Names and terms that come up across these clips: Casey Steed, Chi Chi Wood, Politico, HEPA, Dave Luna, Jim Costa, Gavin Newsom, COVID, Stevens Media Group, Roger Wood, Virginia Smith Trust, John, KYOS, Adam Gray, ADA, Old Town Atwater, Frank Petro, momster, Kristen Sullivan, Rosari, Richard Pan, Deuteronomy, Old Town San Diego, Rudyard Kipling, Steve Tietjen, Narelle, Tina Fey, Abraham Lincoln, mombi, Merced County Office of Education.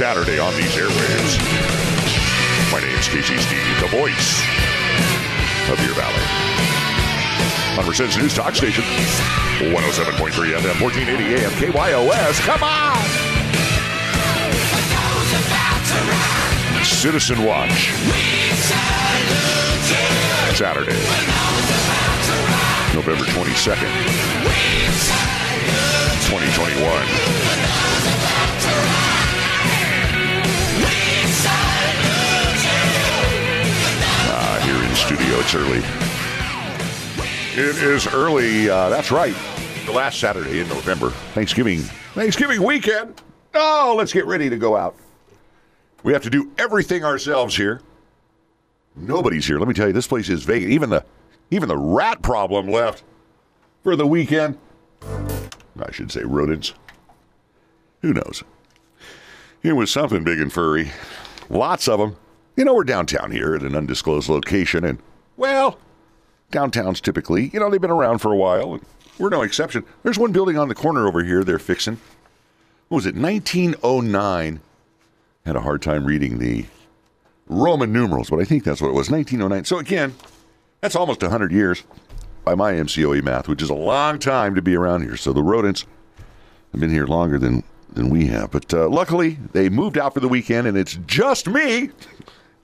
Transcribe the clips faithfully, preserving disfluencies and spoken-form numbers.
Saturday on these airwaves. My name's Casey Steed, the voice of your valley. On Merced's News Talk Station, one oh seven point three F M, fourteen eighty A M, K Y O S. Come on! Citizen Watch. Saturday, November twenty-second, twenty twenty-one. Studio, it's early. It is early. Uh, that's right. The last Saturday in November, Thanksgiving, Thanksgiving weekend. Oh, let's get ready to go out. We have to do everything ourselves here. Nobody's here. Let me tell you, this place is vacant. Even the, even the rat problem left for the weekend. I should say rodents. Who knows? It was something big and furry. Lots of them. You know, we're downtown here at an undisclosed location, and, well, downtown's typically, you know, they've been around for a while, and we're no exception. There's one building on the corner over here they're fixing. What was it, nineteen oh nine? Had a hard time reading the Roman numerals, but I think that's what it was, nineteen oh nine. So again, that's almost one hundred years by my M C O E math, which is a long time to be around here. So the rodents have been here longer than, than we have. But uh, luckily, they moved out for the weekend, and it's just me.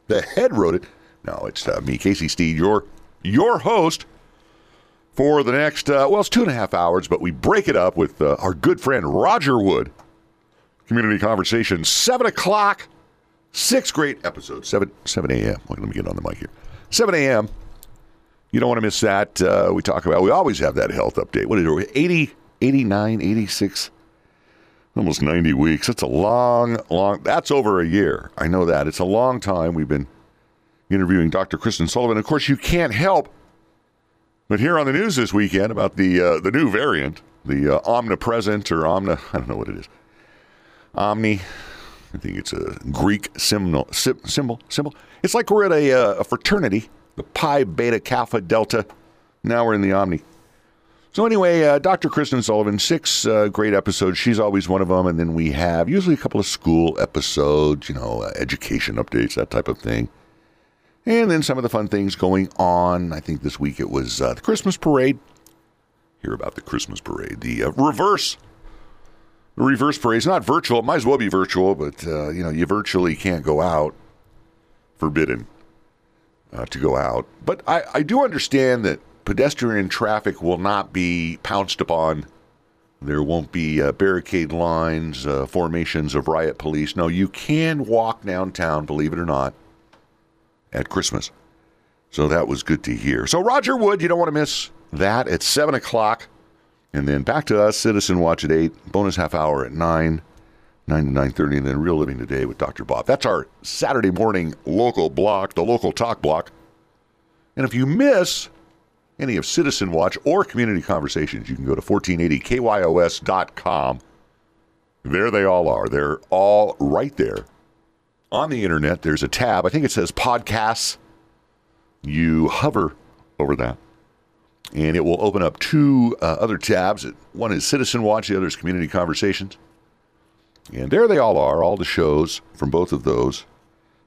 The head rodent. No, it's uh, me, Casey Steed, your your host for the next, uh, well, it's two and a half hours, but we break it up with uh, our good friend Roger Wood. Community Conversation, seven o'clock, six great episodes, seven a.m. Wait, let me get on the mic here. seven a.m. You don't want to miss that. Uh, we talk about, we always have that health update. What is it, eighty, eighty-nine, eighty-six, almost ninety weeks. That's a long, long, that's over a year. I know that. It's a long time. We've been interviewing Doctor Kristen Sullivan. Of course, you can't help but hear on the news this weekend about the uh, the new variant, the uh, omnipresent or omni, I don't know what it is. Omni, I think it's a Greek symbol. symbol, symbol. It's like we're at a, uh, a fraternity, the Pi, Beta, Kappa, Delta. Now we're in the Omni. So anyway, uh, Doctor Kristen Sullivan, six uh, great episodes. She's always one of them. And then we have usually a couple of school episodes, you know, uh, education updates, that type of thing. And then some of the fun things going on. I think this week it was uh, the Christmas parade. Hear about the Christmas parade. The uh, reverse the reverse parade. It's not virtual. It might as well be virtual, but, uh, you know, you virtually can't go out. Forbidden uh, to go out. But I, I do understand that pedestrian traffic will not be pounced upon. There won't be uh, barricade lines, uh, formations of riot police. No, you can walk downtown, believe it or not, at Christmas. So that was good to hear. So Roger Wood, you don't want to miss that at seven o'clock. And then back to us, Citizen Watch at eight, bonus half hour at nine, nine to nine thirty, and then Real Living Today with Doctor Bob. That's our Saturday morning local block, the local talk block. And if you miss any of Citizen Watch or Community Conversations, you can go to fourteen eighty K Y O S dot com. There they all are. They're all right there on the internet. There's a tab. I think it says podcasts. You hover over that, and it will open up two uh, other tabs. One is Citizen Watch. The other is Community Conversations. And there they all are, all the shows from both of those.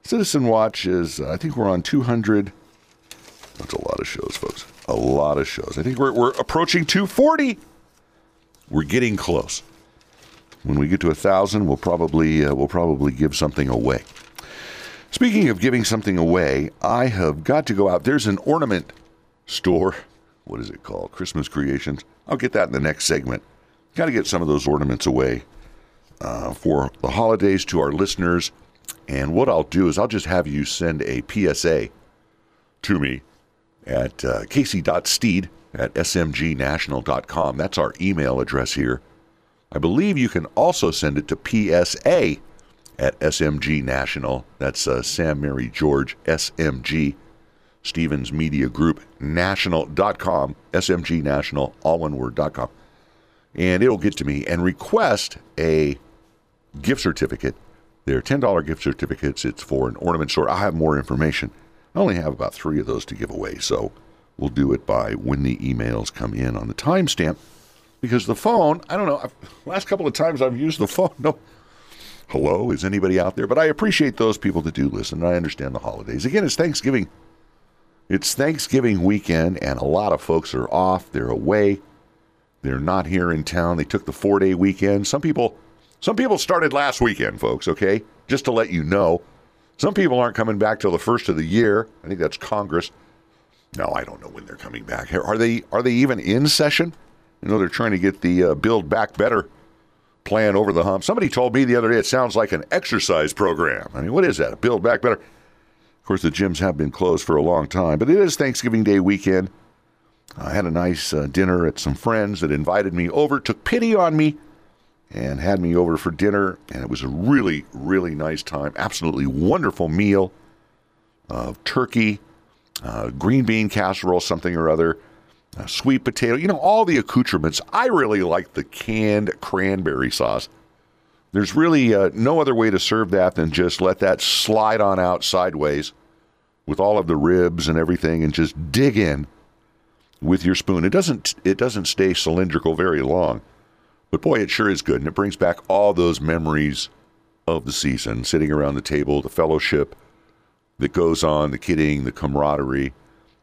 Citizen Watch is, uh, I think we're on two hundred. That's a lot of shows, folks. A lot of shows. I think we're we're approaching two forty. We're getting close. When we get to a thousand, we'll probably uh, we'll probably give something away. Speaking of giving something away, I have got to go out. There's an ornament store. What is it called? Christmas Creations. I'll get that in the next segment. Got to get some of those ornaments away uh, for the holidays to our listeners. And what I'll do is I'll just have you send a P S A to me at uh, casey.steed at smgnational dot com. That's our email address here. I believe you can also send it to P S A at smgnational. That's uh, Sam, Mary, George, S M G, Stevens Media Group, national dot com, smgnational, all one word, dot com. And it'll get to me and request a gift certificate. They're ten dollars gift certificates. It's for an ornament store. I'll have more information. I only have about three of those to give away, so we'll do it by when the emails come in on the timestamp, because the phone, I don't know, I've, last couple of times I've used the phone, no, hello, is anybody out there? But I appreciate those people that do listen, and I understand the holidays. Again, it's Thanksgiving. It's Thanksgiving weekend, and a lot of folks are off. They're away. They're not here in town. They took the four-day weekend. Some people, some people started last weekend, folks, okay? Just to let you know. Some people aren't coming back till the first of the year. I think that's Congress. No, I don't know when they're coming back. Are they, are they even in session? You know, they're trying to get the uh, Build Back Better plan over the hump. Somebody told me the other day it sounds like an exercise program. I mean, what is that? A Build Back Better? Of course, the gyms have been closed for a long time, but it is Thanksgiving Day weekend. I had a nice uh, dinner at some friends that invited me over, took pity on me, and had me over for dinner. And it was a really, really nice time. Absolutely wonderful meal of turkey, uh, green bean casserole, something or other, uh, sweet potato. You know, all the accoutrements. I really like the canned cranberry sauce. There's really uh, no other way to serve that than just let that slide on out sideways with all of the ribs and everything and just dig in with your spoon. It doesn't, it doesn't stay cylindrical very long. But boy, it sure is good, and it brings back all those memories of the season, sitting around the table, the fellowship that goes on, the kidding, the camaraderie.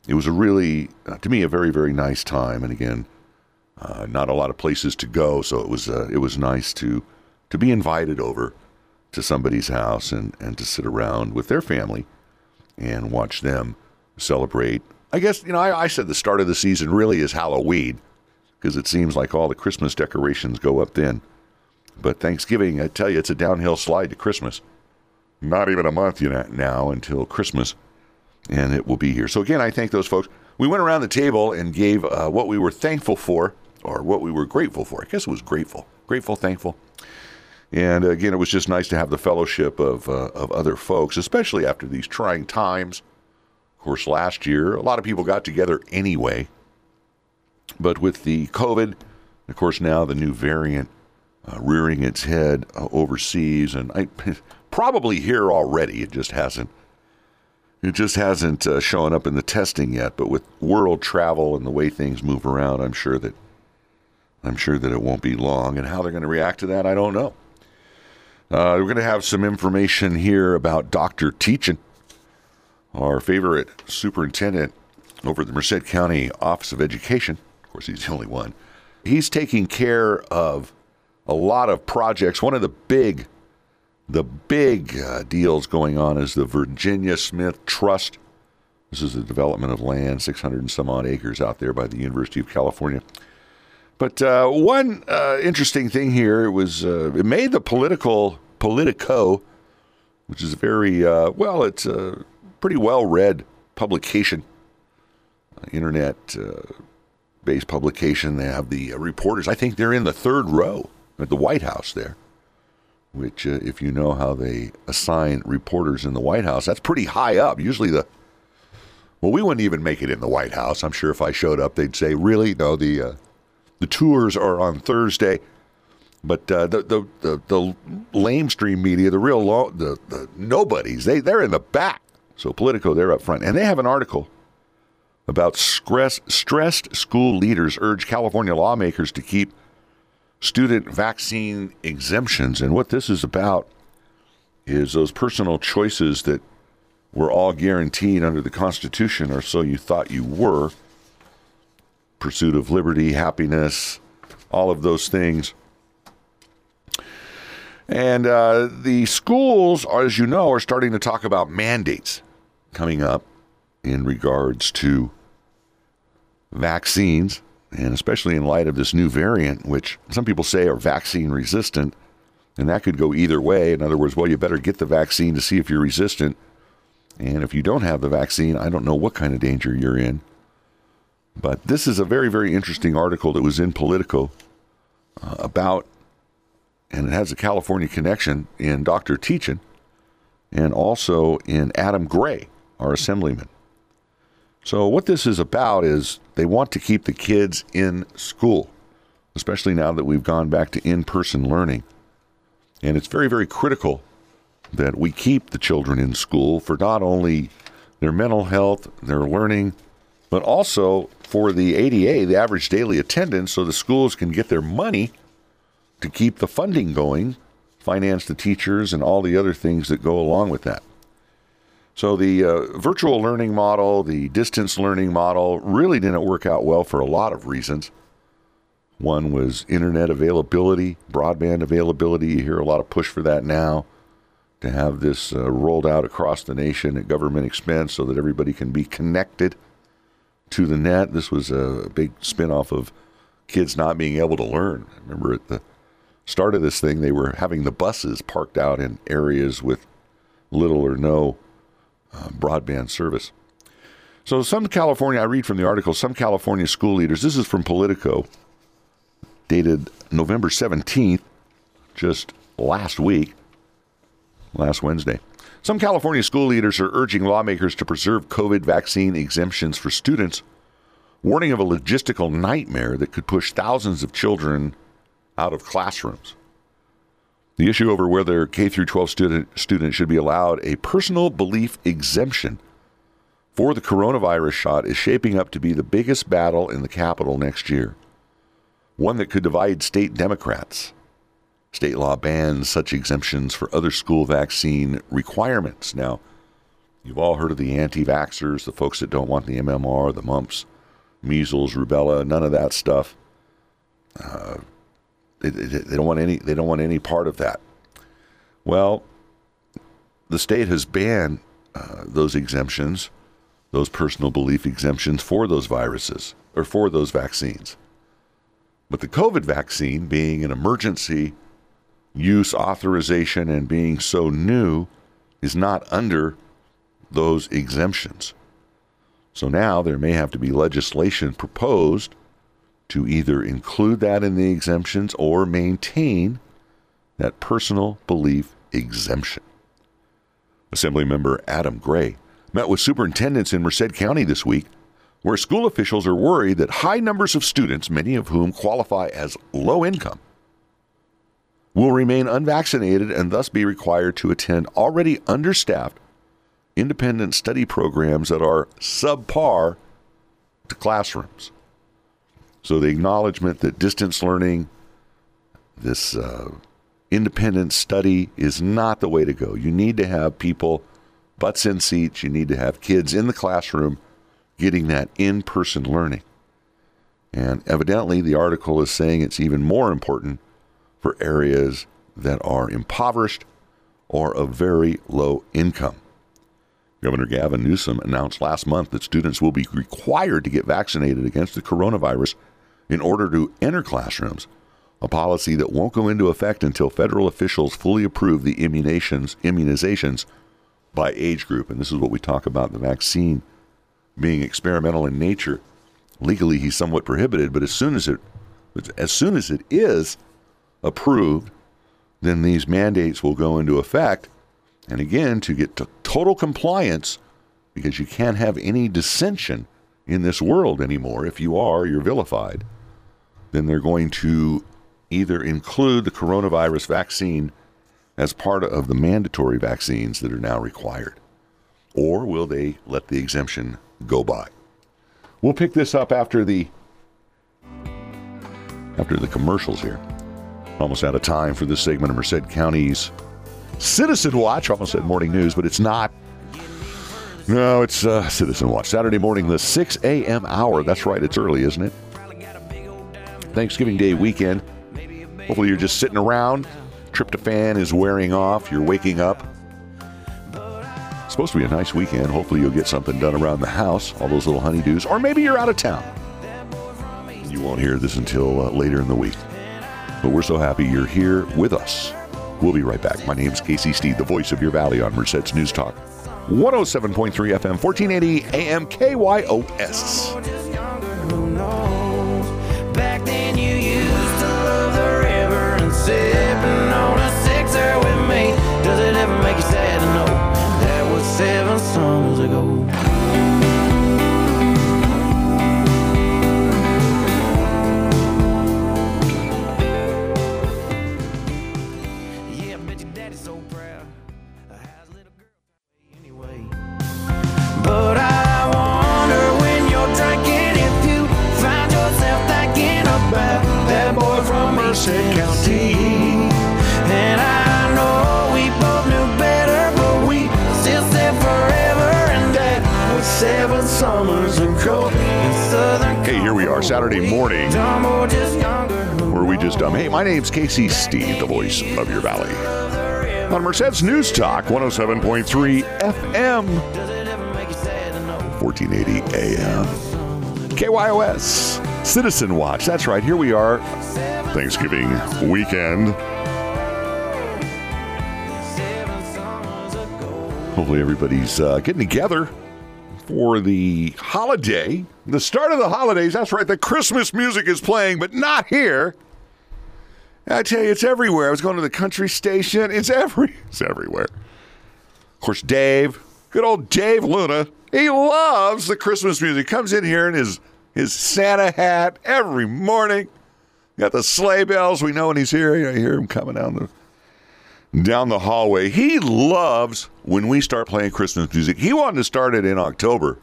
It was a really, uh, to me, a very, very nice time. And again, uh, not a lot of places to go, so it was uh, it was nice to to be invited over to somebody's house and, and to sit around with their family and watch them celebrate. I guess, you know, I, I said the start of the season really is Halloween, because it seems like all the Christmas decorations go up then. But Thanksgiving, I tell you, it's a downhill slide to Christmas. Not even a month now until Christmas, and it will be here. So again, I thank those folks. We went around the table and gave uh, what we were thankful for, or what we were grateful for. I guess it was grateful. Grateful, thankful. And again, it was just nice to have the fellowship of uh, of other folks, especially after these trying times. Of course, last year, a lot of people got together anyway. But with the COVID, of course, now the new variant uh, rearing its head uh, overseas, and I, probably here already. It just hasn't. It just hasn't uh, shown up in the testing yet. But with world travel and the way things move around, I'm sure that I'm sure that it won't be long. And how they're going to react to that, I don't know. Uh, we're going to have some information here about Doctor Tietjen, our favorite superintendent over at the Merced County Office of Education. Of course, he's the only one. He's taking care of a lot of projects. One of the big, the big uh, deals going on is the Virginia Smith Trust. This is the development of land, six hundred and some odd acres out there by the University of California. But uh, one uh, interesting thing here, it was uh, it made the political Politico, which is a very uh, well, it's a pretty well-read publication, uh, internet. Uh, based publication. They have the uh, reporters. I think they're in the third row at the White House there, which uh, if you know how they assign reporters in the White House, that's pretty high up. Usually the, well, we wouldn't even make it in the White House. I'm sure if I showed up, they'd say, really? No, the uh, the tours are on Thursday. But uh, the, the, the, the lamestream media, the real, lo- the, the nobodies, they, they're in the back. So Politico, they're up front. And they have an article about stress, stressed school leaders urge California lawmakers to keep student vaccine exemptions. And what this is about is those personal choices that were all guaranteed under the Constitution, or so you thought you were. Pursuit of liberty, happiness, all of those things. And uh, the schools, as you know, are starting to talk about mandates coming up in regards to vaccines, and especially in light of this new variant, which some people say are vaccine resistant, and that could go either way. In other words, well, you better get the vaccine to see if you're resistant, and if you don't have the vaccine, I don't know what kind of danger you're in. But this is a very, very interesting article that was in Politico uh, about, and it has a California connection in Doctor Tietjen and also in Adam Gray, our assemblyman. So what this is about is they want to keep the kids in school, especially now that we've gone back to in-person learning. And it's very, very critical that we keep the children in school for not only their mental health, their learning, but also for the A D A, the average daily attendance, so the schools can get their money to keep the funding going finance the teachers, and all the other things that go along with that. So the uh, virtual learning model, the distance learning model, really didn't work out well for a lot of reasons. One was internet availability, broadband availability. You hear a lot of push for that now, to have this uh, rolled out across the nation at government expense so that everybody can be connected to the net. This was a big spin-off of kids not being able to learn. I remember at the start of this thing, they were having the buses parked out in areas with little or no Uh, broadband service. So some California, I read from the article, some California school leaders, this is from Politico, dated November seventeenth, just last week, last Wednesday. Some California school leaders are urging lawmakers to preserve COVID vaccine exemptions for students, warning of a logistical nightmare that could push thousands of children out of classrooms. The issue over whether K through twelve student, students should be allowed a personal belief exemption for the coronavirus shot is shaping up to be the biggest battle in the Capitol next year, one that could divide state Democrats. State law bans such exemptions for other school vaccine requirements. Now, you've all heard of the anti-vaxxers, the folks that don't want the M M R, the mumps, measles, rubella, none of that stuff. Uh... They, they, they don't want any. They don't want any part of that. Well, the state has banned uh, those exemptions, those personal belief exemptions for those viruses or for those vaccines. But the COVID vaccine, being an emergency use authorization and being so new, is not under those exemptions. So now there may have to be legislation proposed to either include that in the exemptions or maintain that personal belief exemption. Assemblymember Adam Gray met with superintendents in Merced County this week, where school officials are worried that high numbers of students, many of whom qualify as low income, will remain unvaccinated and thus be required to attend already understaffed independent study programs that are subpar to classrooms. So the acknowledgement that distance learning, this uh, independent study, is not the way to go. You need to have people butts in seats. You need to have kids in the classroom getting that in-person learning. And evidently the article is saying it's even more important for areas that are impoverished or of very low income. Governor Gavin Newsom announced last month that students will be required to get vaccinated against the coronavirus in order to enter classrooms, a policy that won't go into effect until federal officials fully approve the immunizations, immunizations by age group. And this is what we talk about, the vaccine being experimental in nature. Legally, he's somewhat prohibited, but as soon as it, as soon as it is approved, then these mandates will go into effect. And again, to get to total compliance, because you can't have any dissension in this world anymore. If you are, you're vilified. Then they're going to either include the coronavirus vaccine as part of the mandatory vaccines that are now required, or will they let the exemption go by? We'll pick this up after the after the commercials here. Almost out of time for this segment of Merced County's Citizen Watch. I almost said morning news, but it's not. No, it's uh, Citizen Watch. Saturday morning, the six a.m. hour. That's right, it's early, isn't it? Thanksgiving Day weekend. Hopefully you're just sitting around. Tryptophan is wearing off. You're waking up. It's supposed to be a nice weekend. Hopefully you'll get something done around the house, all those little honeydews. Or maybe you're out of town. You won't hear this until uh, later in the week. But we're so happy you're here with us. We'll be right back. My name is Casey Steed, the voice of your valley on Merced's News Talk, one oh seven point three F M, fourteen eighty A M, K Y O S. But I wonder when you're drinking. Saturday morning where we just dumb. Hey, my name's Casey Steed, the voice of your valley. On Merced's News Talk, one oh seven point three F M, fourteen eighty A M. K Y O S, Citizen Watch. That's right, here we are, Thanksgiving weekend. Hopefully everybody's uh, getting together for the holiday, the start of the holidays. That's right, the Christmas music is playing, but not here. I tell you, it's everywhere. I was going to the country station. It's every, it's everywhere. Of course, Dave, good old Dave Luna, he loves the Christmas music. Comes in here in his, his Santa hat every morning. Got the sleigh bells. We know when he's here. You hear him coming down the, down the hallway. He loves when we start playing Christmas music. He wanted to start it in October.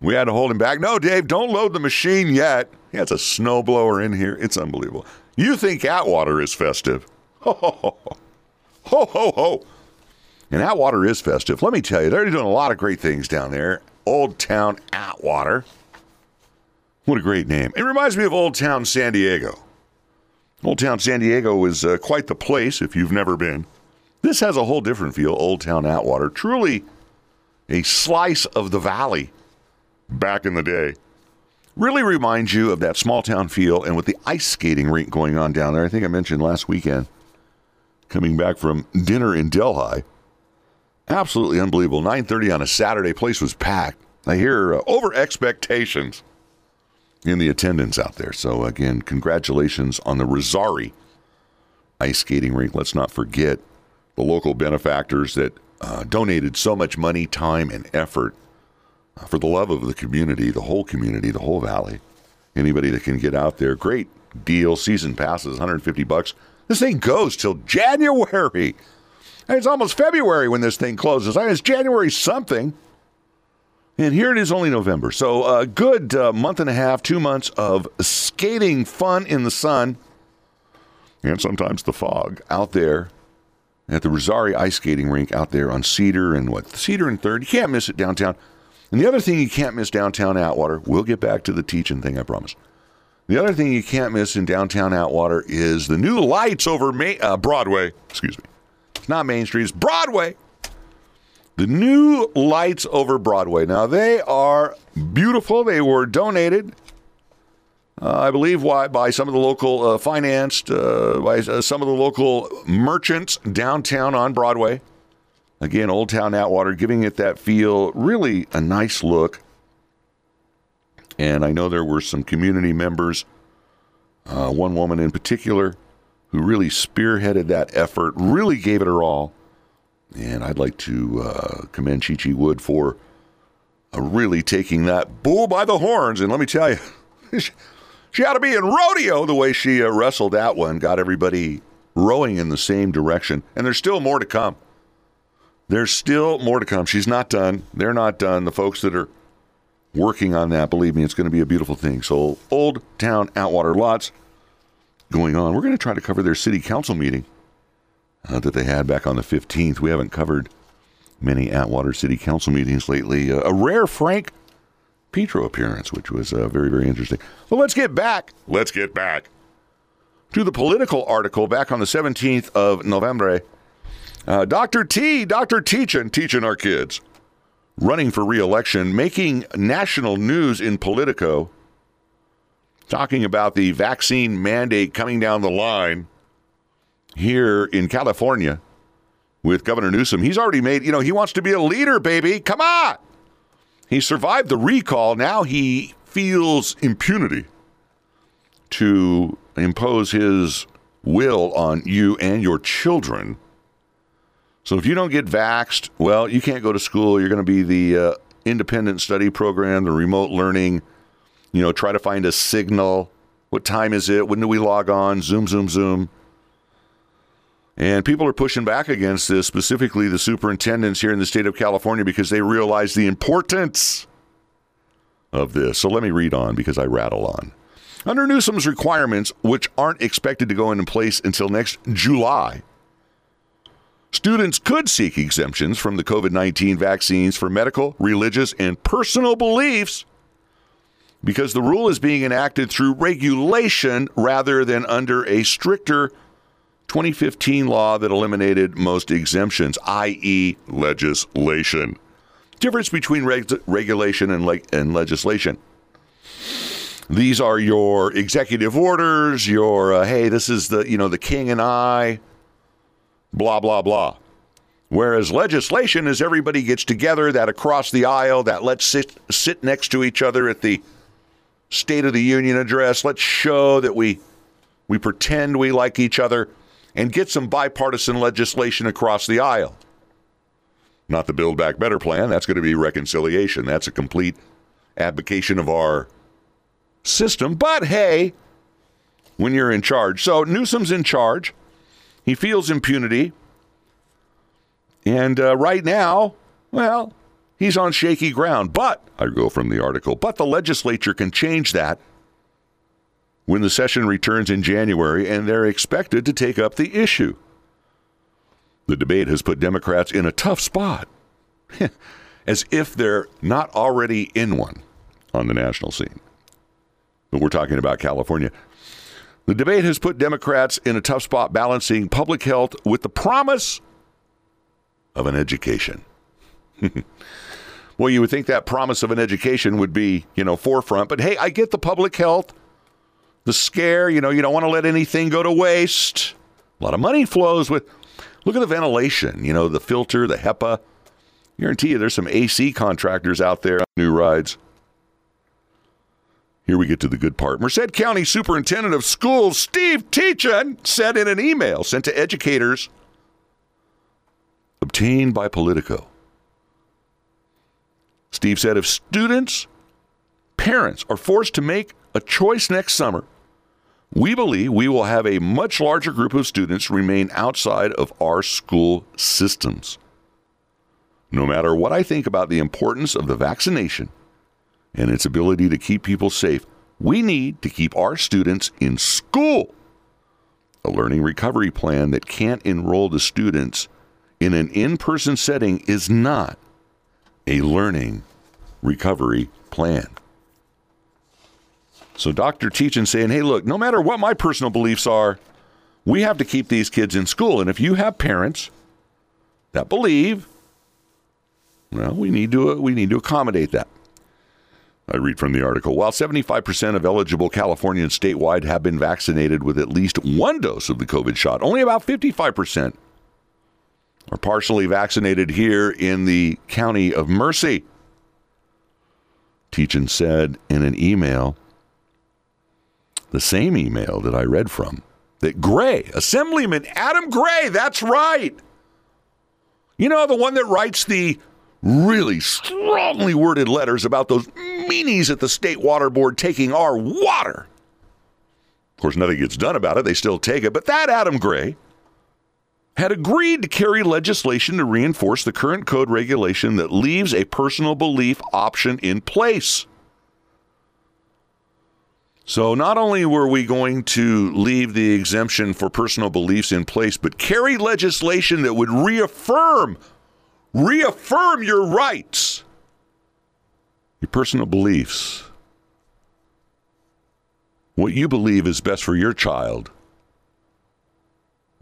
We had to hold him back. No, Dave, don't load the machine yet. He has a snowblower in here. It's unbelievable. You think Atwater is festive. Ho, ho, ho. Ho, ho, ho. And Atwater is festive. Let me tell you, they're doing a lot of great things down there. Old Town Atwater. What a great name. It reminds me of Old Town San Diego. Old Town San Diego is uh, quite the place if you've never been. This has a whole different feel, Old Town Atwater. Truly a slice of the valley back in the day. Really reminds you of that small town feel, and with the ice skating rink going on down there, I think I mentioned last weekend, coming back from dinner in Delhi, absolutely unbelievable. nine thirty on a Saturday, place was packed. I hear uh, over expectations in the attendance out there. So again, congratulations on the Rosari ice skating rink. Let's not forget the local benefactors that uh, donated so much money, time, and effort. For the love of the community, the whole community, the whole valley, anybody that can get out there, great deal. Season passes, one hundred fifty bucks. This thing goes till January. It's almost February when this thing closes. I mean, it's January something, and here it is only November. So a good uh, month and a half, two months of skating fun in the sun, and sometimes the fog out there at the Rosari ice skating rink out there on Cedar and what Cedar and Third. You can't miss it downtown. And the other thing you can't miss downtown Atwater, we'll get back to the teaching thing, I promise. The other thing you can't miss in downtown Atwater is the new lights over May, uh, Broadway. Excuse me. It's not Main Street, it's Broadway. The new lights over Broadway. Now, they are beautiful. They were donated, uh, I believe, why, by some of the local uh, financed, uh, by uh, some of the local merchants downtown on Broadway. Again, Old Town Atwater, giving it that feel, really a nice look. And I know there were some community members, uh, one woman in particular, who really spearheaded that effort, really gave it her all. And I'd like to uh, commend Chi Chi Wood for uh, really taking that bull by the horns. And let me tell you, she ought to be in rodeo the way she uh, wrestled that one, got everybody rowing in the same direction. And there's still more to come. There's still more to come. She's not done. They're not done. The folks that are working on that, believe me, it's going to be a beautiful thing. So Old Town Atwater, lots going on. We're going to try to cover their city council meeting uh, that they had back on the fifteenth. We haven't covered many Atwater city council meetings lately. Uh, a rare Frank Petro appearance, which was uh, very, very interesting. Well, let's get back. Let's get back to the political article back on the seventeenth of November. Uh, Doctor T, Doctor Tietjen, teaching our kids, running for re-election, making national news in Politico, talking about the vaccine mandate coming down the line here in California with Governor Newsom. He's already made, you know, he wants to be a leader, baby. Come on. He survived the recall. Now he feels impunity to impose his will on you and your children. So if you don't get vaxxed, well, you can't go to school. You're going to be the uh, independent study program, the remote learning, you know, try to find a signal. What time is it? When do we log on? Zoom, zoom, zoom. And people are pushing back against this, specifically the superintendents here in the state of California, because they realize the importance of this. So let me read on because I rattle on. Under Newsom's requirements, which aren't expected to go into place until next July, students could seek exemptions from the COVID nineteen vaccines for medical, religious, and personal beliefs because the rule is being enacted through regulation rather than under a stricter twenty fifteen law that eliminated most exemptions, that is legislation. Difference between reg- regulation and, le- and legislation. These are your executive orders, your, uh, hey, this is the, you know, the king and I, blah, blah, blah. Whereas legislation is everybody gets together, that across the aisle, that let's sit, sit next to each other at the State of the Union address. Let's show that we we pretend we like each other and get some bipartisan legislation across the aisle. Not the Build Back Better plan. That's going to be reconciliation. That's a complete abdication of our system. But hey, when you're in charge. So Newsom's in charge. He feels impunity. And uh, right now, well, he's on shaky ground. But, I go from the article, but the legislature can change that when the session returns in January, and they're expected to take up the issue. The debate has put Democrats in a tough spot, as if they're not already in one on the national scene. But we're talking about California. The debate has put Democrats in a tough spot balancing public health with the promise of an education. Well, you would think that promise of an education would be, you know, forefront. But hey, I get the public health, the scare, you know, you don't want to let anything go to waste. A lot of money flows with, look at the ventilation, you know, the filter, the HEPA. I guarantee you there's some A C contractors out there on new rides. Here we get to the good part. Merced County Superintendent of Schools Steve Tietjen said in an email sent to educators obtained by Politico. Steve said if students, parents are forced to make a choice next summer, we believe we will have a much larger group of students remain outside of our school systems. No matter what I think about the importance of the vaccination and its ability to keep people safe, we need to keep our students in school. A learning recovery plan that can't enroll the students in an in-person setting is not a learning recovery plan. So Doctor Tietjen saying, hey, look, no matter what my personal beliefs are, we have to keep these kids in school. And if you have parents that believe, well, we need to, we need to accommodate that. I read from the article, while seventy-five percent of eligible Californians statewide have been vaccinated with at least one dose of the COVID shot, only about fifty-five percent are partially vaccinated here in the County of Mercy. Tietjen said in an email, the same email that I read from, that Gray, Assemblyman Adam Gray, that's right. You know, the one that writes the really strongly worded letters about those meanies at the State Water Board taking our water. Of course, nothing gets done about it. They still take it. But that Adam Gray had agreed to carry legislation to reinforce the current code regulation that leaves a personal belief option in place. So not only were we going to leave the exemption for personal beliefs in place, but carry legislation that would reaffirm, reaffirm your rights, your personal beliefs, what you believe is best for your child,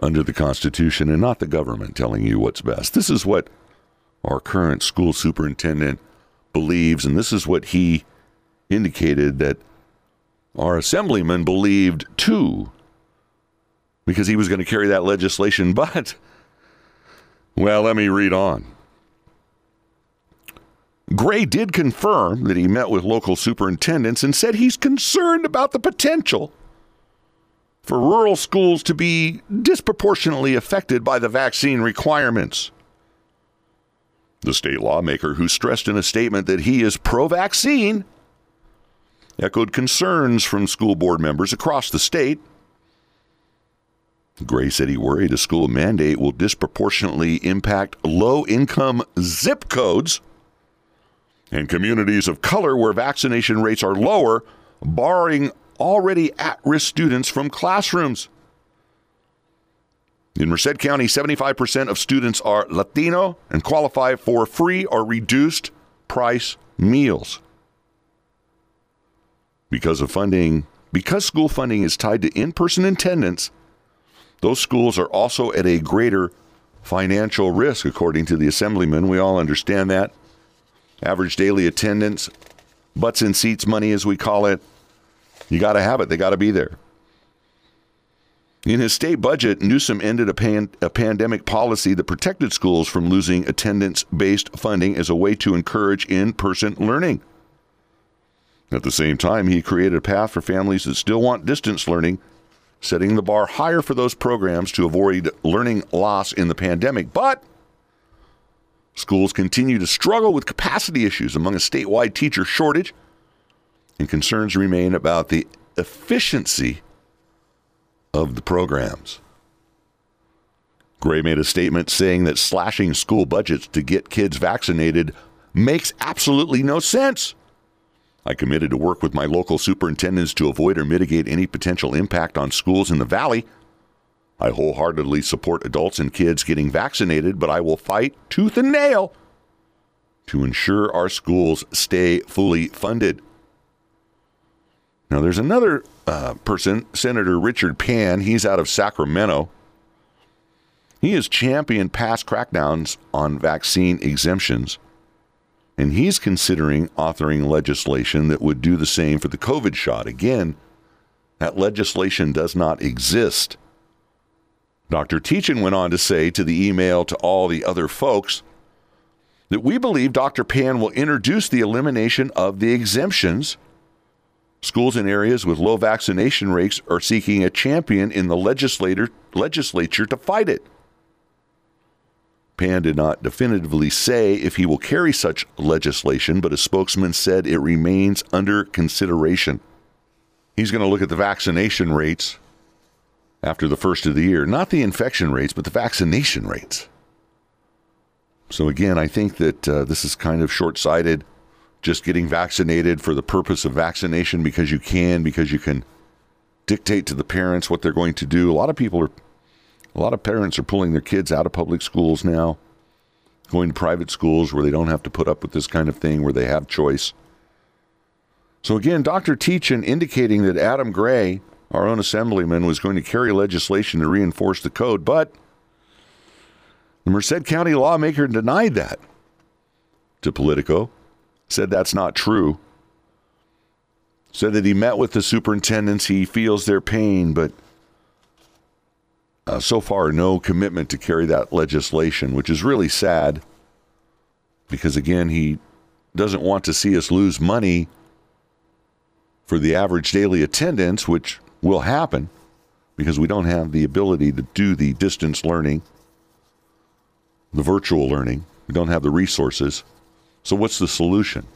under the Constitution, and not the government telling you what's best. This is what our current school superintendent believes, and this is what he indicated that our assemblyman believed too, because he was going to carry that legislation. But, well, let me read on. Gray did confirm that he met with local superintendents and said he's concerned about the potential for rural schools to be disproportionately affected by the vaccine requirements. The state lawmaker, who stressed in a statement that he is pro-vaccine, echoed concerns from school board members across the state. Gray said he worried a school mandate will disproportionately impact low-income zip codes and communities of color where vaccination rates are lower, barring already at-risk students from classrooms. In Merced County, seventy-five percent of students are Latino and qualify for free or reduced price meals. because of funding, because school funding is tied to in-person attendance, those schools are also at a greater financial risk, according to the Assemblyman. We all understand that. Average daily attendance, butts in seats money, as we call it. You got to have it. They got to be there. In his state budget, Newsom ended a, pan- a pandemic policy that protected schools from losing attendance-based funding as a way to encourage in-person learning. At the same time, he created a path for families that still want distance learning, setting the bar higher for those programs to avoid learning loss in the pandemic. But schools continue to struggle with capacity issues among a statewide teacher shortage, and concerns remain about the efficiency of the programs. Gray made a statement saying that slashing school budgets to get kids vaccinated makes absolutely no sense. I committed to work with my local superintendents to avoid or mitigate any potential impact on schools in the valley. I wholeheartedly support adults and kids getting vaccinated, but I will fight tooth and nail to ensure our schools stay fully funded. Now, there's another uh, person, Senator Richard Pan. He's out of Sacramento. He has championed past crackdowns on vaccine exemptions, and he's considering authoring legislation that would do the same for the COVID shot. Again, that legislation does not exist. Doctor Tietjen went on to say to the email to all the other folks that we believe Doctor Pan will introduce the elimination of the exemptions. Schools in areas with low vaccination rates are seeking a champion in the legislator, legislature to fight it. Pan did not definitively say if he will carry such legislation, but a spokesman said it remains under consideration. He's going to look at the vaccination rates after the first of the year, not the infection rates, but the vaccination rates. So again, I think that uh, this is kind of short-sighted. Just getting vaccinated for the purpose of vaccination because you can, because you can dictate to the parents what they're going to do. A lot of people are, a lot of parents are pulling their kids out of public schools now, going to private schools where they don't have to put up with this kind of thing, where they have choice. So again, Doctor Tietjen indicating that Adam Gray, our own Assemblyman, was going to carry legislation to reinforce the code, but the Merced County lawmaker denied that to Politico. Said that's not true. Said that he met with the superintendents. He feels their pain, but uh, so far no commitment to carry that legislation, which is really sad because, again, he doesn't want to see us lose money for the average daily attendance, which will happen because we don't have the ability to do the distance learning, the virtual learning. We don't have the resources. So what's the solution?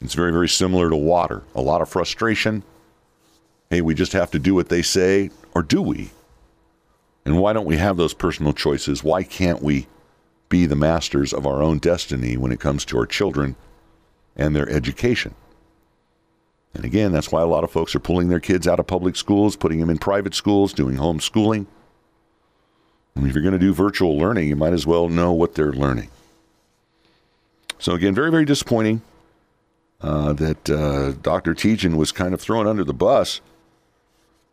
It's very, very similar to water. A lot of frustration. Hey, we just have to do what they say, or do we? And why don't we have those personal choices? Why can't we be the masters of our own destiny when it comes to our children and their education? And again, that's why a lot of folks are pulling their kids out of public schools, putting them in private schools, doing homeschooling. And if you're going to do virtual learning, you might as well know what they're learning. So again, very, very disappointing uh, that uh, Doctor Tietjen was kind of thrown under the bus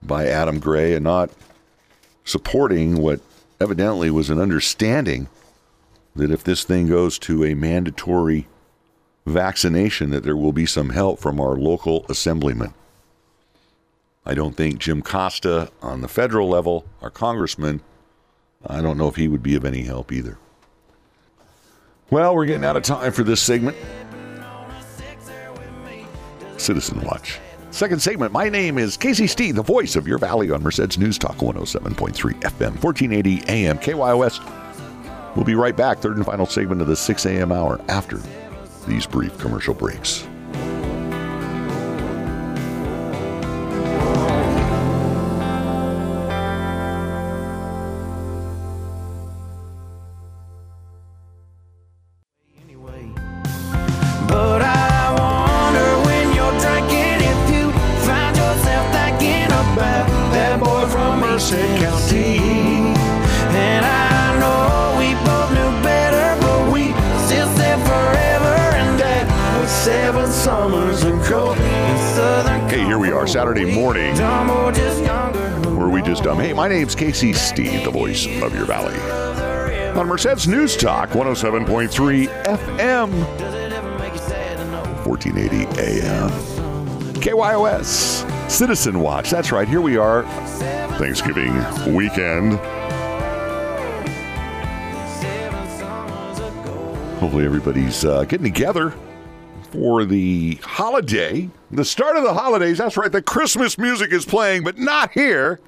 by Adam Gray and not supporting what evidently was an understanding that if this thing goes to a mandatory vaccination, that there will be some help from our local assemblymen. I don't think Jim Costa on the federal level, our congressman, I don't know if he would be of any help either. Well, we're getting out of time for this segment. Citizen Watch. Second segment, my name is Casey Steed, the voice of your valley on Merced's News Talk one oh seven point three F M, fourteen eighty A M, K Y O S. We'll be right back, third and final segment of the six a.m. hour after these brief commercial breaks. Seven summers and cold. Hey, here we are, Saturday morning, where we just dumb. Hey, my name's Casey Steed, the voice of your valley. On Merced's News Talk, one oh seven point three F M, fourteen eighty A M, K Y O S, Citizen Watch. That's right, here we are, Thanksgiving weekend. Hopefully everybody's uh, getting together for the holiday, the start of the holidays. That's right, the Christmas music is playing, but not here.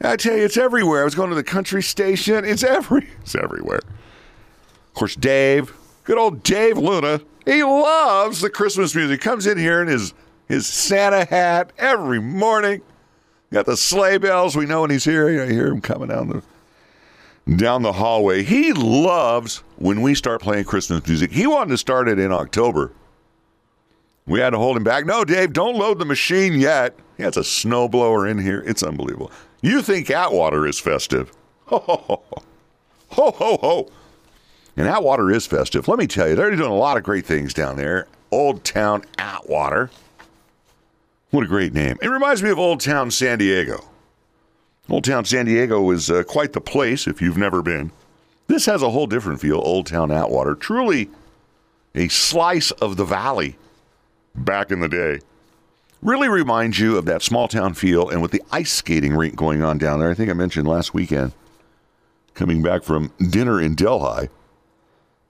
I tell you, it's everywhere. I was going to the country station. It's every, it's everywhere. Of course, Dave, good old Dave Luna, he loves the Christmas music. Comes in here in his, his Santa hat every morning. Got the sleigh bells. We know when he's here. I hear him coming down the, down the hallway. He loves when we start playing Christmas music. He wanted to start it in October. We had to hold him back. No, Dave, don't load the machine yet. He has a snowblower in here. It's unbelievable. You think Atwater is festive. Ho, ho, ho. Ho, ho, ho. And Atwater is festive. Let me tell you, they're doing a lot of great things down there. Old Town Atwater. What a great name. It reminds me of Old Town San Diego. Old Town San Diego is uh, quite the place if you've never been. This has a whole different feel, Old Town Atwater. Truly a slice of the valley back in the day. Really reminds you of that small town feel, and with the ice skating rink going on down there, I think I mentioned last weekend, coming back from dinner in Delhi,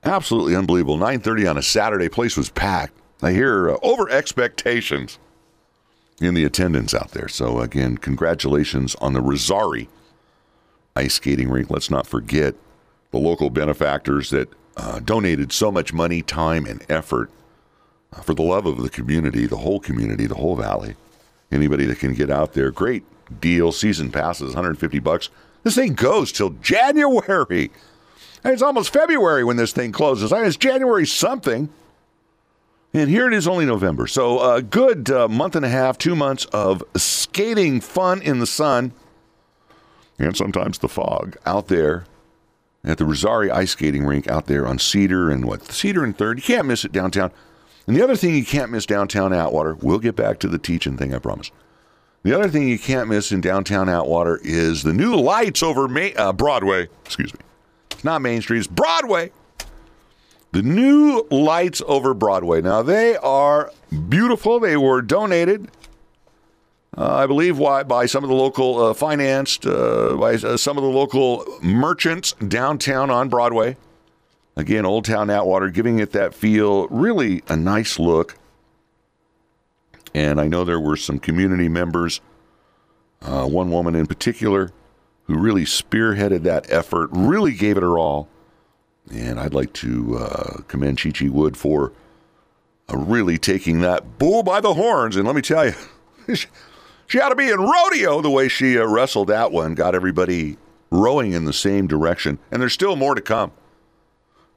absolutely unbelievable. nine thirty on a Saturday, place was packed. I hear uh, over expectations in the attendance out there. So again, congratulations on the Rosari ice skating rink. Let's not forget the local benefactors that uh, donated so much money, time, and effort. For the love of the community, the whole community, the whole valley, anybody that can get out there, great deal. Season passes, one hundred fifty bucks. This thing goes till January. It's almost February when this thing closes. It's January something, and here it is only November. So a good uh, month and a half, two months of skating fun in the sun, and sometimes the fog out there at the Rosari ice skating rink out there on Cedar and what Cedar and Third. You can't miss it downtown. And the other thing you can't miss downtown Atwater, we'll get back to the teaching thing, I promise. The other thing you can't miss in downtown Atwater is the new lights over May, uh, Broadway. Excuse me. It's not Main Street, it's Broadway. The new lights over Broadway. Now, they are beautiful. They were donated, uh, I believe, why, by some of the local uh, financed, uh, by uh, some of the local merchants downtown on Broadway. Again, Old Town Atwater, giving it that feel, really a nice look. And I know there were some community members, uh, one woman in particular, who really spearheaded that effort, really gave it her all. And I'd like to uh, commend Chi Chi Wood for uh, really taking that bull by the horns. And let me tell you, she ought to be in rodeo the way she uh, wrestled that one, got everybody rowing in the same direction. And there's still more to come.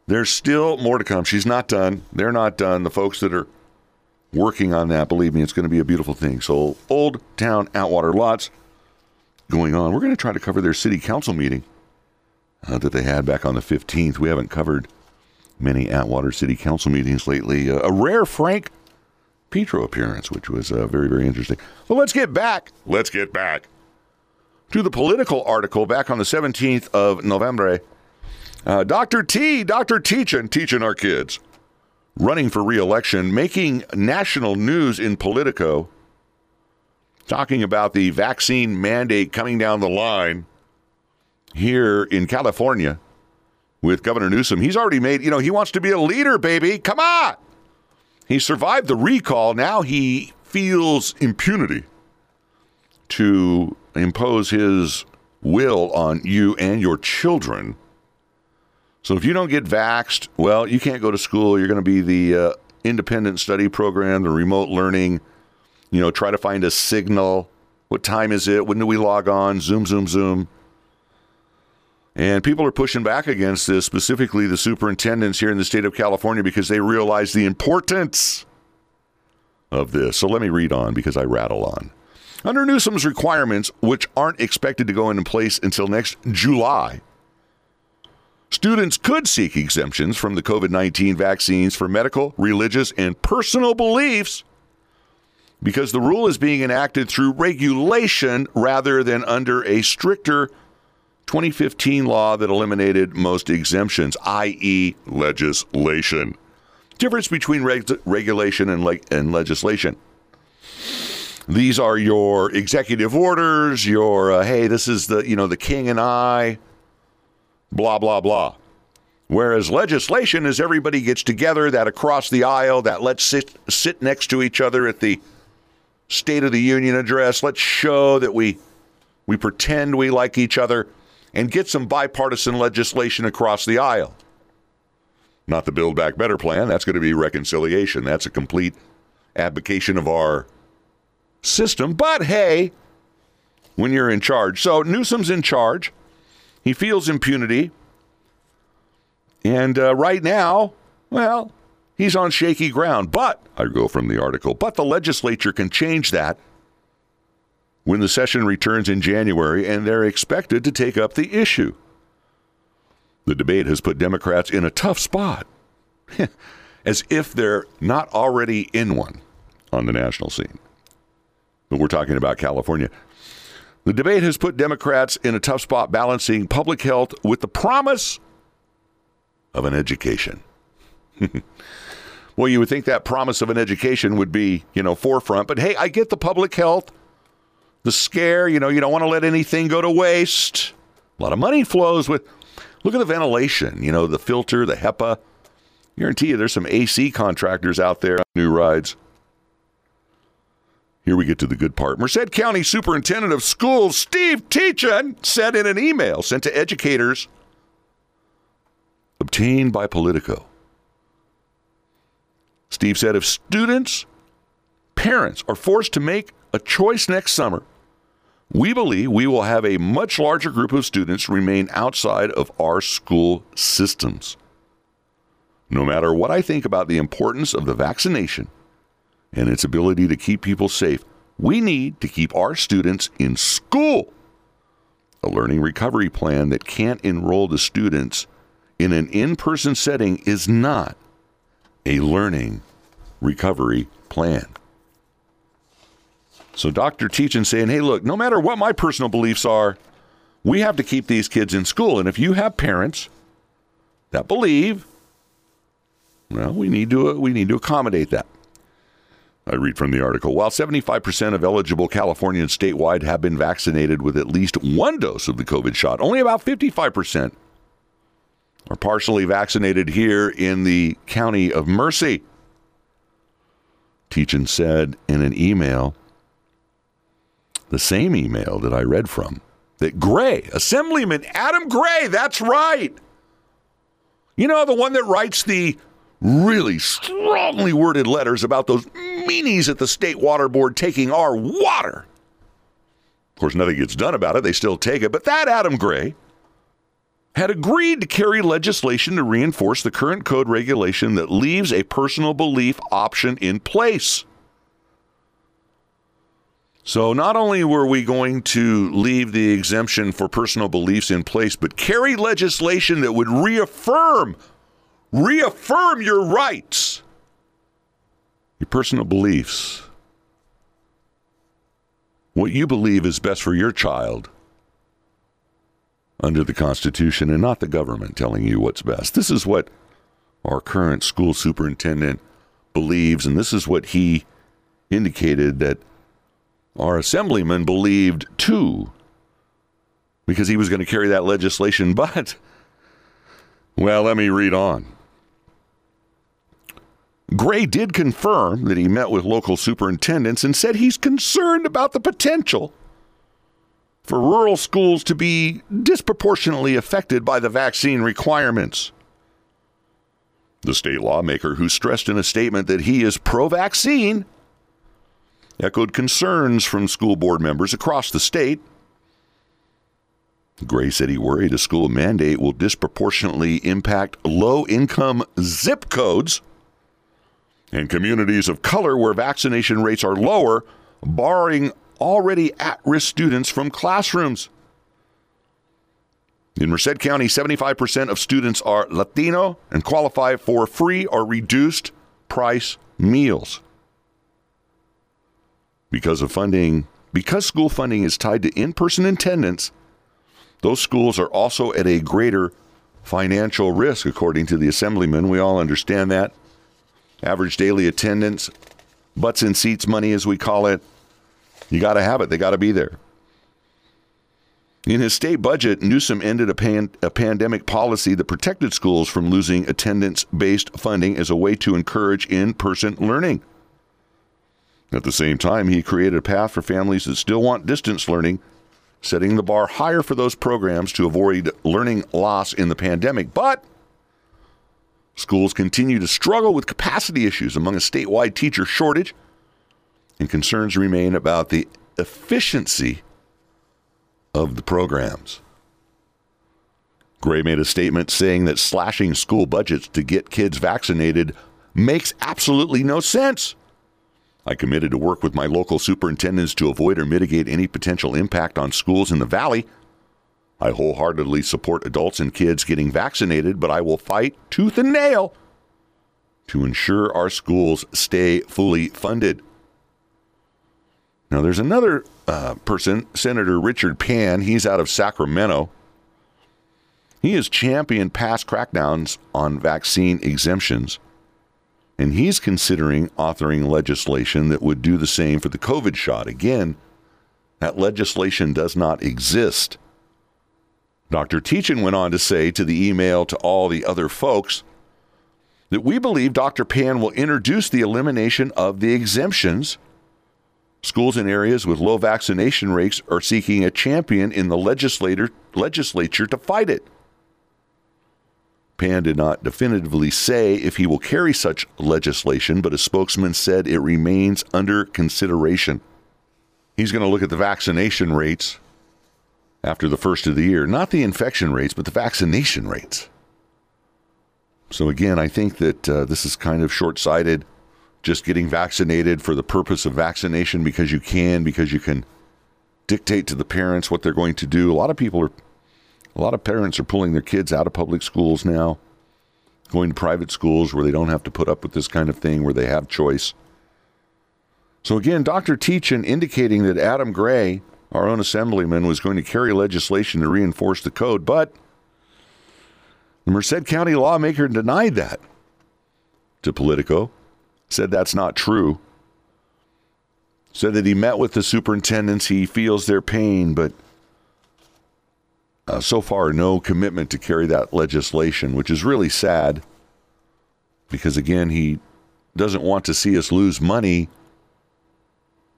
There's still more to come. She's not done. They're not done. The folks that are working on that, believe me, it's going to be a beautiful thing. So Old Town Atwater, lots going on. We're going to try to cover their city council meeting uh, that they had back on the fifteenth. We haven't covered many Atwater city council meetings lately. Uh, a rare Frank Petro appearance, which was uh, very, very interesting. Well, let's get back. Let's get back to the Politico article back on the seventeenth of November. Uh, Doctor T, Doctor Tietjen, teaching our kids, running for re-election, making national news in Politico, talking about the vaccine mandate coming down the line here in California with Governor Newsom. He's already made, you know, he wants to be a leader, baby. Come on. He survived the recall. Now he feels impunity to impose his will on you and your children. So if you don't get vaxxed, well, you can't go to school. You're going to be the uh, independent study program, the remote learning, you know, try to find a signal. What time is it? When do we log on? Zoom, zoom, zoom. And people are pushing back against this, specifically the superintendents here in the state of California, because they realize the importance of this. So let me read on because I rattle on. Under Newsom's requirements, which aren't expected to go into place until next July, students could seek exemptions from the COVID nineteen vaccines for medical, religious, and personal beliefs because the rule is being enacted through regulation rather than under a stricter twenty fifteen law that eliminated most exemptions, that is legislation. Difference between reg- regulation and, le- and legislation. These are your executive orders, your, uh, hey, this is the, you know, the king and I, blah, blah, blah. Whereas legislation is everybody gets together, that across the aisle, that let's sit, sit next to each other at the State of the Union address. Let's show that we we pretend we like each other and get some bipartisan legislation across the aisle. Not the Build Back Better plan. That's going to be reconciliation. That's a complete abdication of our system. But hey, when you're in charge. So Newsom's in charge. He feels impunity. And uh, right now, well, he's on shaky ground. But, I go from the article, but the legislature can change that when the session returns in January, and they're expected to take up the issue. The debate has put Democrats in a tough spot, as if they're not already in one on the national scene. But we're talking about California. The debate has put Democrats in a tough spot balancing public health with the promise of an education. Well, you would think that promise of an education would be, you know, forefront. But hey, I get the public health, the scare, you know, you don't want to let anything go to waste. A lot of money flows with, look at the ventilation, you know, the filter, the HEPA. I guarantee you there's some A C contractors out there on new rides. Here we get to the good part. Merced County Superintendent of Schools Steve Tietjen said in an email sent to educators obtained by Politico. Steve said if students, parents are forced to make a choice next summer, we believe we will have a much larger group of students remain outside of our school systems. No matter what I think about the importance of the vaccination and its ability to keep people safe, we need to keep our students in school. A learning recovery plan that can't enroll the students in an in-person setting is not a learning recovery plan. So Doctor Tietjen saying, hey, look, no matter what my personal beliefs are, we have to keep these kids in school. And if you have parents that believe, well, we need to, we need to accommodate that. I read from the article, while seventy-five percent of eligible Californians statewide have been vaccinated with at least one dose of the COVID shot, only about fifty-five percent are partially vaccinated here in the County of Mercy. Tietjen said in an email, the same email that I read from, that Gray, Assemblyman Adam Gray, that's right. You know, the one that writes the really strongly worded letters about those meanies at the State Water Board taking our water. Of course, nothing gets done about it. They still take it. But that Adam Gray had agreed to carry legislation to reinforce the current code regulation that leaves a personal belief option in place. So not only were we going to leave the exemption for personal beliefs in place, but carry legislation that would reaffirm, reaffirm your rights, your personal beliefs, what you believe is best for your child, under the Constitution, and not the government telling you what's best. This is what our current school superintendent believes, and this is what he indicated that our assemblyman believed too, because he was going to carry that legislation. But, well, let me read on. Gray did confirm that he met with local superintendents and said he's concerned about the potential for rural schools to be disproportionately affected by the vaccine requirements. The state lawmaker, who stressed in a statement that he is pro-vaccine, echoed concerns from school board members across the state. Gray said he worried a school mandate will disproportionately impact low-income zip codes and communities of color where vaccination rates are lower, barring already at-risk students from classrooms. In Merced County, seventy-five percent of students are Latino and qualify for free or reduced price meals. because of funding, because school funding is tied to in-person attendance, those schools are also at a greater financial risk, according to the Assemblyman. We all understand that. Average daily attendance, butts in seats money, as we call it. You got to have it. They got to be there. In his state budget, Newsom ended a, pan, a pandemic policy that protected schools from losing attendance-based funding as a way to encourage in-person learning. At the same time, he created a path for families that still want distance learning, setting the bar higher for those programs to avoid learning loss in the pandemic. But schools continue to struggle with capacity issues among a statewide teacher shortage, and concerns remain about the efficiency of the programs. Gray made a statement saying that slashing school budgets to get kids vaccinated makes absolutely no sense. I committed to work with my local superintendents to avoid or mitigate any potential impact on schools in the valley. I wholeheartedly support adults and kids getting vaccinated, but I will fight tooth and nail to ensure our schools stay fully funded. Now, there's another uh, person, Senator Richard Pan. He's out of Sacramento. He has championed past crackdowns on vaccine exemptions, and he's considering authoring legislation that would do the same for the COVID shot. Again, that legislation does not exist. Doctor Tietjen went on to say to the email to all the other folks that we believe Doctor Pan will introduce the elimination of the exemptions. Schools in areas with low vaccination rates are seeking a champion in the legislator, legislature to fight it. Pan did not definitively say if he will carry such legislation, but a spokesman said it remains under consideration. He's going to look at the vaccination rates after the first of the year, not the infection rates, but the vaccination rates. So again, I think that uh, this is kind of short-sighted. Just getting vaccinated for the purpose of vaccination because you can, because you can dictate to the parents what they're going to do. A lot of people are, a lot of parents are pulling their kids out of public schools now, going to private schools where they don't have to put up with this kind of thing, where they have choice. So again, Doctor Tietjen indicating that Adam Gray, our own Assemblyman, was going to carry legislation to reinforce the code, but the Merced County lawmaker denied that to Politico. Said that's not true. Said that he met with the superintendents. He feels their pain, but uh, so far no commitment to carry that legislation, which is really sad because, again, he doesn't want to see us lose money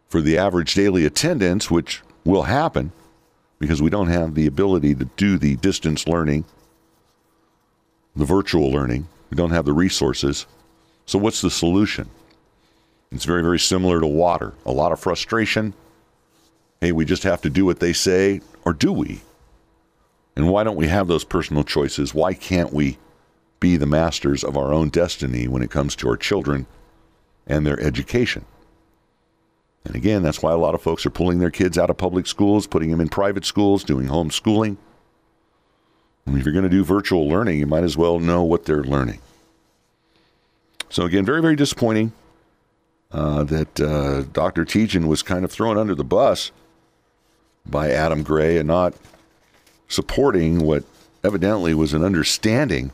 for the average daily attendance, which will happen because we don't have the ability to do the distance learning, the virtual learning. We don't have the resources. So what's the solution? It's very, very similar to water. A lot of frustration. Hey, we just have to do what they say, or do we? And why don't we have those personal choices? Why can't we be the masters of our own destiny when it comes to our children and their education? And again, that's why a lot of folks are pulling their kids out of public schools, putting them in private schools, doing homeschooling. And if you're going to do virtual learning, you might as well know what they're learning. So again, very, very disappointing uh, that uh, Doctor Tietjen was kind of thrown under the bus by Adam Gray and not supporting what evidently was an understanding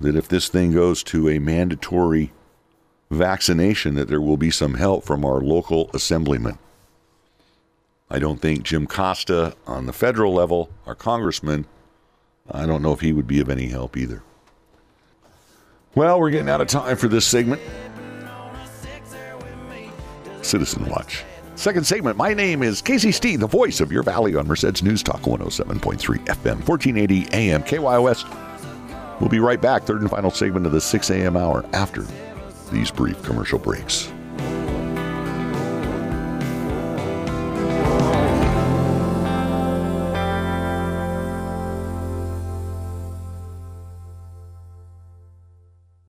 that if this thing goes to a mandatory vaccination, that there will be some help from our local Assemblyman. I don't think Jim Costa on the federal level, our congressman, I don't know if he would be of any help either. Well, we're getting out of time for this segment. Citizen Watch. Second segment, my name is Casey Steed, the voice of your valley on Merced's News Talk one oh seven point three F M, fourteen eighty A M, K Y O S. We'll be right back, third and final segment of the six a.m. hour after these brief commercial breaks.